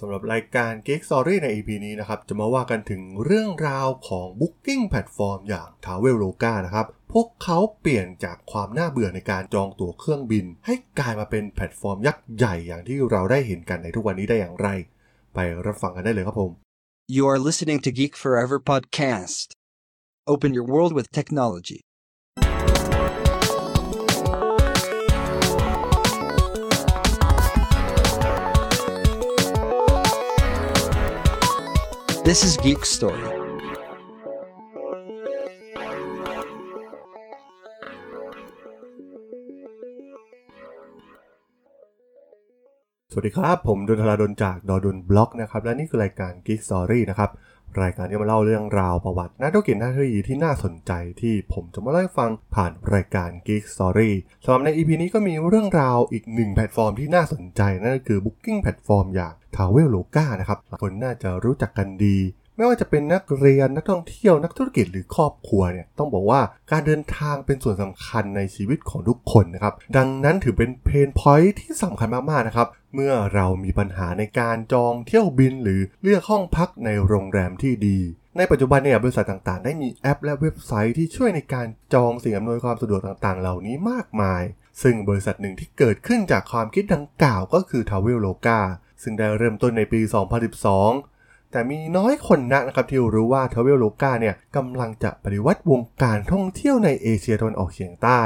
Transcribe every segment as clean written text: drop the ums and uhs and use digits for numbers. สำหรับรายการ Geek Story ใน EP นี้นะครับจะมาว่ากันถึงเรื่องราวของ Booking แพลตฟอร์มอย่าง Traveloka นะครับพวกเขาเปลี่ยนจากความน่าเบื่อในการจองตั๋วเครื่องบินให้กลายมาเป็นแพลตฟอร์มยักษ์ใหญ่อย่างที่เราได้เห็นกันในทุกวันนี้ได้อย่างไรไปรับฟังกันได้เลยครับผม You are listening to Geek Forever Podcast. Open your world with technology.This is Geek Story. สวัสดีครับผมดลธราดลจากดลบล็อกนะครับและนี่คือรายการ Geek Story นะครับรายการที่มาเล่าเรื่องราวประวัตินักธุรกิจหน้าที่ที่น่าสนใจที่ผมจะมาเล่าให้ฟังผ่านรายการ Geek Story สำหรับใน EP นี้ก็มีเรื่องราวอีกหนึ่งแพลตฟอร์มที่น่าสนใจนั่นก็คือ Booking แพลตฟอร์มอย่าง Traveloka นะครับคนน่าจะรู้จักกันดีไม่ว่าจะเป็นนักเรียนนักท่องเที่ยวนักธุรกิจหรือครอบครัวเนี่ยต้องบอกว่าการเดินทางเป็นส่วนสำคัญในชีวิตของทุกคนนะครับดังนั้นถือเป็นเพนพอยท์ที่สำคัญมากๆนะครับเมื่อเรามีปัญหาในการจองเที่ยวบินหรือเลือกห้องพักในโรงแรมที่ดีในปัจจุบันเนี่ยบริษัทต่างๆได้มีแอปและเว็บไซต์ที่ช่วยในการจองสิ่งอำนวยความสะดวกต่างๆเหล่านี้มากมายซึ่งบริษัทหนึ่งที่เกิดขึ้นจากความคิดดังกล่าวก็คือ Traveloka ซึ่งได้เริ่มต้นในปี 2012แต่มีน้อยคนนะครับที่รู้ว่า Traveloka เนี่ยกำลังจะปฏิวัติวงการท่องเที่ยวในเอเชียตะวันออกเฉียงใต้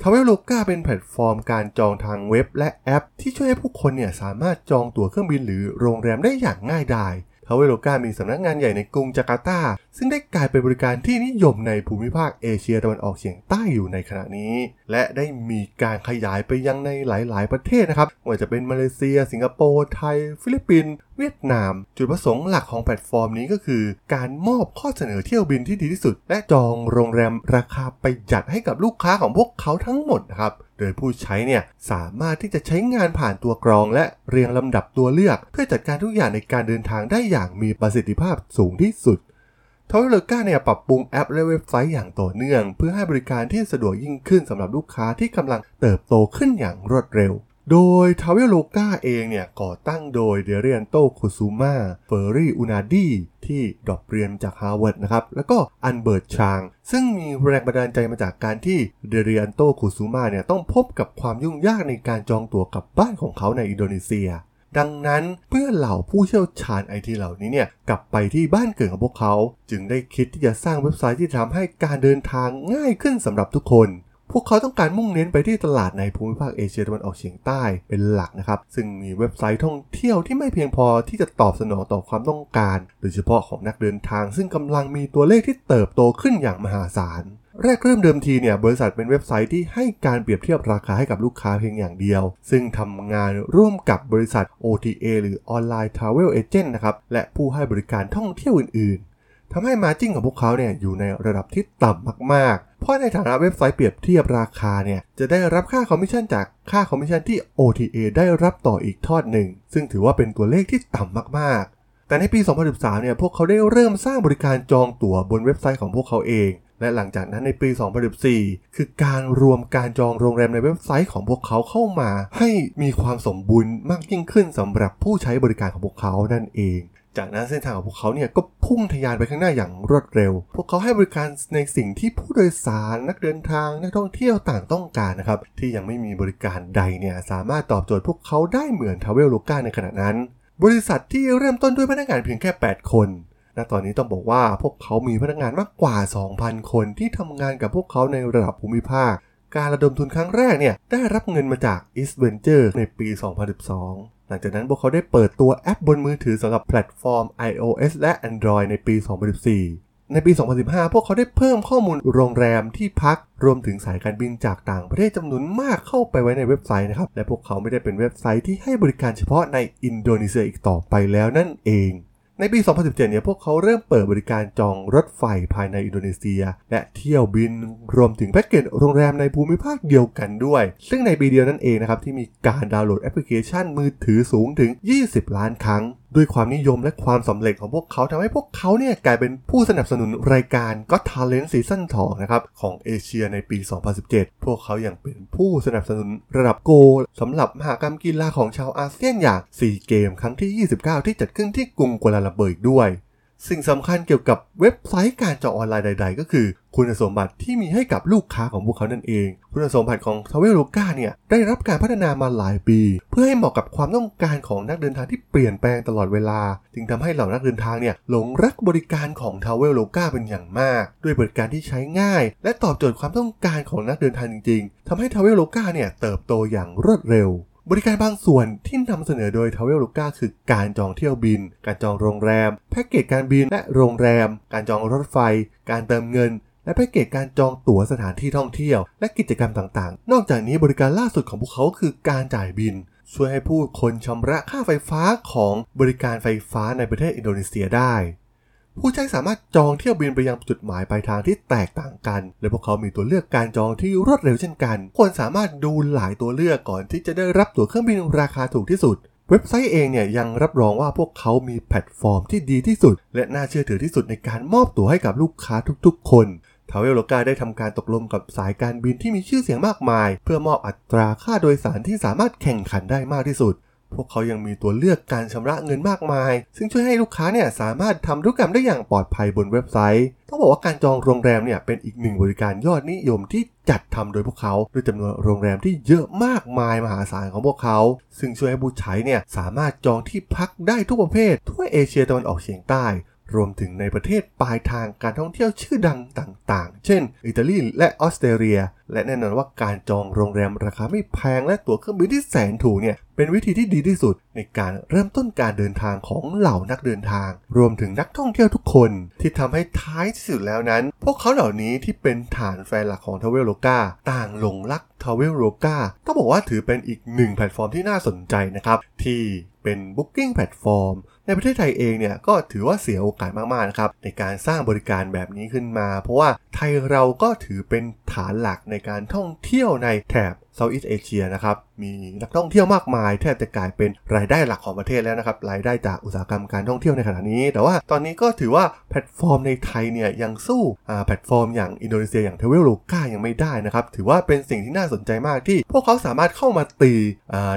Traveloka เป็นแพลตฟอร์มการจองทางเว็บและแอปที่ช่วยให้ผู้คนเนี่ยสามารถจองตั๋วเครื่องบินหรือโรงแรมได้อย่างง่ายดาย Traveloka มีสำนักงานใหญ่ในกรุงจาการ์ตาซึ่งได้กลายเป็นบริการที่นิยมในภูมิภาคเอเชียตะวันออกเฉียงใต้อยู่ในขณะนี้และได้มีการขยายไปยังในหลายๆประเทศนะครับไม่ว่าจะเป็นมาเลเซียสิงคโปร์ไทยฟิลิปปินส์เวียดนามจุดประสงค์หลักของแพลตฟอร์มนี้ก็คือการมอบข้อเสนอเที่ยวบินที่ดีที่สุดและจองโรงแรมราคาประหยัดให้กับลูกค้าของพวกเขาทั้งหมดนะครับโดยผู้ใช้เนี่ยสามารถที่จะใช้งานผ่านตัวกรองและเรียงลำดับตัวเลือกเพื่อจัดการทุกอย่างในการเดินทางได้อย่างมีประสิทธิภาพสูงที่สุดTraveloka เนี่ยปรับปรุงแอปและเว็บไซต์อย่างต่อเนื่องเพื่อให้บริการที่สะดวกยิ่งขึ้นสำหรับลูกค้าที่กำลังเติบโตขึ้นอย่างรวดเร็วโดย Traveloka เองเนี่ยก่อตั้งโดยเดเรียนโตคุซุมาเฟอร์รี่อุนาดีที่ดรอปเรียนจากฮาร์วาร์ดนะครับแล้วก็อันเบิร์ตชางซึ่งมีแรงบันดาลใจมาจากการที่เดเรียนโตคุซุมาเนี่ยต้องพบกับความยุ่งยากในการจองตั๋วกลับบ้านของเขาในอินโดนีเซียดังนั้นเพื่อเหล่าผู้เชี่ยวชาญไอทีเหล่านี้เนี่ยกลับไปที่บ้านเกิดของพวกเขาจึงได้คิดที่จะสร้างเว็บไซต์ที่ทำให้การเดินทางง่ายขึ้นสำหรับทุกคนพวกเขาต้องการมุ่งเน้นไปที่ตลาดในภูมิภาคเอเชียตะวันออกเฉียงใต้เป็นหลักนะครับซึ่งมีเว็บไซต์ท่องเที่ยวที่ไม่เพียงพอที่จะตอบสนองต่อความต้องการโดยเฉพาะของนักเดินทางซึ่งกำลังมีตัวเลขที่เติบโตขึ้นอย่างมหาศาลแรกเริ่มเดิมทีเนี่ยบริษัทเป็นเว็บไซต์ที่ให้การเปรียบเทียบราคาให้กับลูกค้าเพียงอย่างเดียวซึ่งทำงานร่วมกับบริษัท OTA หรือ Online Travel Agent นะครับและผู้ให้บริการท่องเที่ยวอื่นๆทำให้ Margin ของพวกเขาเนี่ยอยู่ในระดับที่ต่ำมากๆเพราะในฐานะเว็บไซต์เปรียบเทียบราคาเนี่ยจะได้รับค่าคอมมิชชั่นจากค่าคอมมิชชั่นที่ OTA ได้รับต่ออีกทอดหนึ่งซึ่งถือว่าเป็นตัวเลขที่ต่ำมากๆแต่ในปี 2013 เนี่ยพวกเขาได้เริ่มสร้างบริการจองตั๋วบนเว็บไซต์ของพวกเขาเองและหลังจากนั้นในปี 2014 คือการรวมการจองโรงแรมในเว็บไซต์ของพวกเขาเข้ามาให้มีความสมบูรณ์มากยิ่งขึ้นสำหรับผู้ใช้บริการของพวกเขานั่นเองจากนั้นเส้นทางของพวกเขาเนี่ยก็พุ่งทะยานไปข้างหน้าอย่างรวดเร็วพวกเขาให้บริการในสิ่งที่ผู้โดยสารนักเดินทางนักท่องเที่ยวต่างต้องการนะครับที่ยังไม่มีบริการใดเนี่ยสามารถตอบโจทย์พวกเขาได้เหมือน Traveloka ในขณะนั้นบริษัทที่เริ่มต้นด้วยพนักงานเพียงแค่8 คนณตอนนี้ต้องบอกว่าพวกเขามีพนักงานมากกว่า 2,000 คนที่ทำงานกับพวกเขาในระดับภูมิภาคการระดมทุนครั้งแรกเนี่ยได้รับเงินมาจาก East Ventures ในปี 2012 หลังจากนั้นพวกเขาได้เปิดตัวแอปบนมือถือสำหรับแพลตฟอร์ม iOS และ Android ในปี 2014 ในปี 2015 พวกเขาได้เพิ่มข้อมูลโรงแรมที่พักรวมถึงสายการบินจากต่างประเทศจำนวนมากเข้าไปไว้ในเว็บไซต์นะครับและพวกเขาไม่ได้เป็นเว็บไซต์ที่ให้บริการเฉพาะในอินโดนีเซียอีกต่อไปแล้วนั่นเองในปี 2017 เนี่ยพวกเขาเริ่มเปิดบริการจองรถไฟภายในอินโดนีเซียและเที่ยวบินรวมถึงแพ็กเกจโรงแรมในภูมิภาคเดียวกันด้วยซึ่งในปีเดียวนั่นเองนะครับที่มีการดาวน์โหลดแอปพลิเคชันมือถือสูงถึง 20 ล้านครั้ง ด้วยความนิยมและความสำเร็จของพวกเขาทำให้พวกเขาเนี่ยกลายเป็นผู้สนับสนุนรายการ GOT TALENT ซีซั่น 2 นะครับของเอเชียในปี 2017 พวกเขายังเป็นผู้สนับสนุนระดับโกลสำหรับมหกรรมกีฬาของชาวอาเซียนอย่างซีเกมครั้งที่ 29 ที่จัดขึ้นที่กรุงกัวลาลัมเปอร์อีกด้วยสิ่งสำคัญเกี่ยวกับเว็บไซต์การจองออนไลน์ใดๆก็คือคุณสมบัติที่มีให้กับลูกค้าของพวกเขานั่นเองคุณสมบัติของ Traveloka เนี่ยได้รับการพัฒนามาหลายปีเพื่อให้เหมาะกับความต้องการของนักเดินทางที่เปลี่ยนแปลงตลอดเวลาจึงทำให้เหล่านักเดินทางเนี่ยหลงรักบริการของ Traveloka เป็นอย่างมากด้วยบริการที่ใช้ง่ายและตอบโจทย์ความต้องการของนักเดินทางจริงๆทำให้ Traveloka เนี่ยเติบโตอย่างรวดเร็วบริการบางส่วนที่นำเสนอโดย Traveloka คือการจองเที่ยวบินการจองโรงแรมแพ็กเกจการบินและโรงแรมการจองรถไฟการเติมเงินและแพ็กเกจการจองตั๋วสถานที่ท่องเที่ยวและกิจกรรมต่างๆนอกจากนี้บริการล่าสุดของพวกเขาคือการจ่ายบินช่วยให้ผู้คนชำระค่าไฟฟ้าของบริการไฟฟ้าในประเทศอินโดนีเซียได้ผู้ใช้สามารถจองเที่ยวบินไปยังจุดหมายปลายทางที่แตกต่างกันและพวกเขามีตัวเลือกการจองที่รวดเร็วเช่นกันคนสามารถดูหลายตัวเลือกก่อนที่จะได้รับตั๋วเครื่องบินราคาถูกที่สุดเว็บไซต์เองเนี่ยยังรับรองว่าพวกเขามีแพลตฟอร์มที่ดีที่สุดและน่าเชื่อถือที่สุดในการมอบตั๋วให้กับลูกค้าทุกๆคนTraveloka ได้ทำการตกลงกับสายการบินที่มีชื่อเสียงมากมายเพื่อมอบอัตราค่าโดยสารที่สามารถแข่งขันได้มากที่สุดพวกเขายังมีตัวเลือกการชำระเงินมากมายซึ่งช่วยให้ลูกค้าเนี่ยสามารถทำธุรกรรมได้อย่างปลอดภัยบนเว็บไซต์ต้องบอกว่าการจองโรงแรมเนี่ยเป็นอีกหนึ่งบริการยอดนิยมที่จัดทำโดยพวกเขาด้วยจำนวนโรงแรมที่เยอะมากมายมหาศาลของพวกเขาซึ่งช่วยให้ผู้ใช้เนี่ยสามารถจองที่พักได้ทุกประเภททั่วเอเชียตะวันออกเฉียงใต้รวมถึงในประเทศปลายทางการท่องเที่ยวชื่อดังต่างๆเช่นอิตาลีและออสเตรเลียและแน่นอนว่าการจองโรงแรมราคาไม่แพงและตั๋วเครื่องบินที่แสนถูกเนี่ยเป็นวิธีที่ดีที่สุดในการเริ่มต้นการเดินทางของเหล่านักเดินทางรวมถึงนักท่องเที่ยวทุกคนที่ทำให้ท้ายที่สุดแล้วนั้นพวกเขาเหล่านี้ที่เป็นฐานแฟนหลักของ Traveloka ต่างหลงรัก Traveloka ต้องบอกว่าถือเป็นอีกหนึ่งแพลตฟอร์มที่น่าสนใจนะครับที่เป็น Booking แพลตฟอร์มในประเทศไทยเองเนี่ยก็ถือว่าเสียโอกาสมากๆนะครับในการสร้างบริการแบบนี้ขึ้นมาเพราะว่าไทยเราก็ถือเป็นฐานหลักในการท่องเที่ยวในแถบ Southeast Asia นะครับมีนักท่องเที่ยวมากมายแทบจะกลายเป็นรายได้หลักของประเทศแล้วนะครับรายได้จากอุตสาหกรรมการท่องเที่ยวในขณะนี้แต่ว่าตอนนี้ก็ถือว่าแพลตฟอร์มในไทยเนี่ยยังสู้แพลตฟอร์มอย่างอินโดนีเซียอย่าง Traveloka ยังไม่ได้นะครับถือว่าเป็นสิ่งที่น่าสนใจมากที่พวกเขาสามารถเข้ามาตี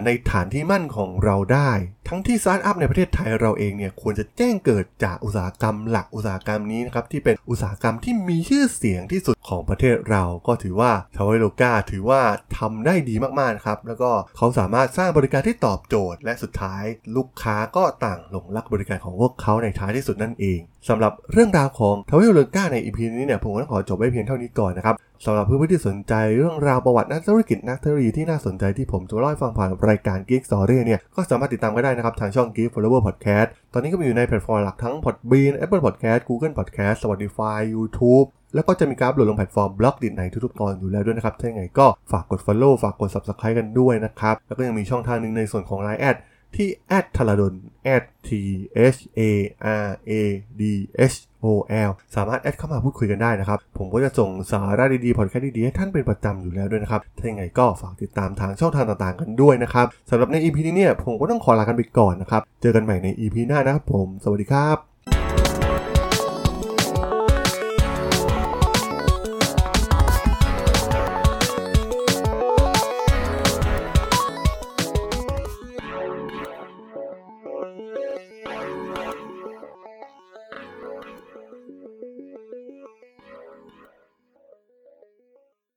ในฐานที่มั่นของเราได้ทั้งที่สตาร์ทอัพในประเทศไทยเราเองเนี่ยควรจะแจ้งเกิดจากอุตสาหกรรมหลักอุตสาหกรรมนี้นะครับที่เป็นอุตสาหกรรมที่มีชื่อเสียงที่สุดของประเทศเราก็ถือว่า Traveloka ถือว่าทำได้ดีมากๆครับแล้วก็เขาสามารถสร้างบริการที่ตอบโจทย์และสุดท้ายลูกค้าก็ต่างหลงรักบริการของพวกเขาในท้ายที่สุดนั่นเองสำหรับเรื่องราวของ Traveloka ใน EP นี้เนี่ยผมก็ขอจบไว้เพียงเท่านี้ก่อนนะครับสำหรับเพื่อนๆที่สนใจเรื่องราวประวัตินักธุรกิจนักเทคโนโลยีที่น่าสนใจที่ผมจะเล่าให้ฟังผ่านรายการ Geek Story เนี่ยก็สามารถติดตามกันได้นะครับทางช่อง Geek Forever Podcast ตอนนี้ก็มีอยู่ในแพลตฟอร์มหลักทั้ง Podbean Apple Podcast Google Podcast Spotify YouTube แล้วก็จะมีการอัปโหลดลงแพลตฟอร์ม Blockdit ในทุกๆตอนอยู่แล้วด้วยนะครับถ้ายังไงก็ฝากกด Follow ฝากกด Subscribe กันด้วยนะครับแล้วก็ยังมีช่องทางนึงในส่วนของ LINE@ ที่ @thaladon @THARADHOL สามารถแอดเข้ามาพูดคุยกันได้นะครับผมก็จะส่งสาระดีๆพอดแคสต์ดีๆให้ท่านเป็นประจำอยู่แล้วด้วยนะครับถ้าอย่างไรก็ฝากติดตามทางช่องทางต่างๆกันด้วยนะครับสำหรับใน EP นี้เนี่ยผมก็ต้องขอลากันไปก่อนนะครับเจอกันใหม่ใน EP หน้านะครับผมสวัสดีครับ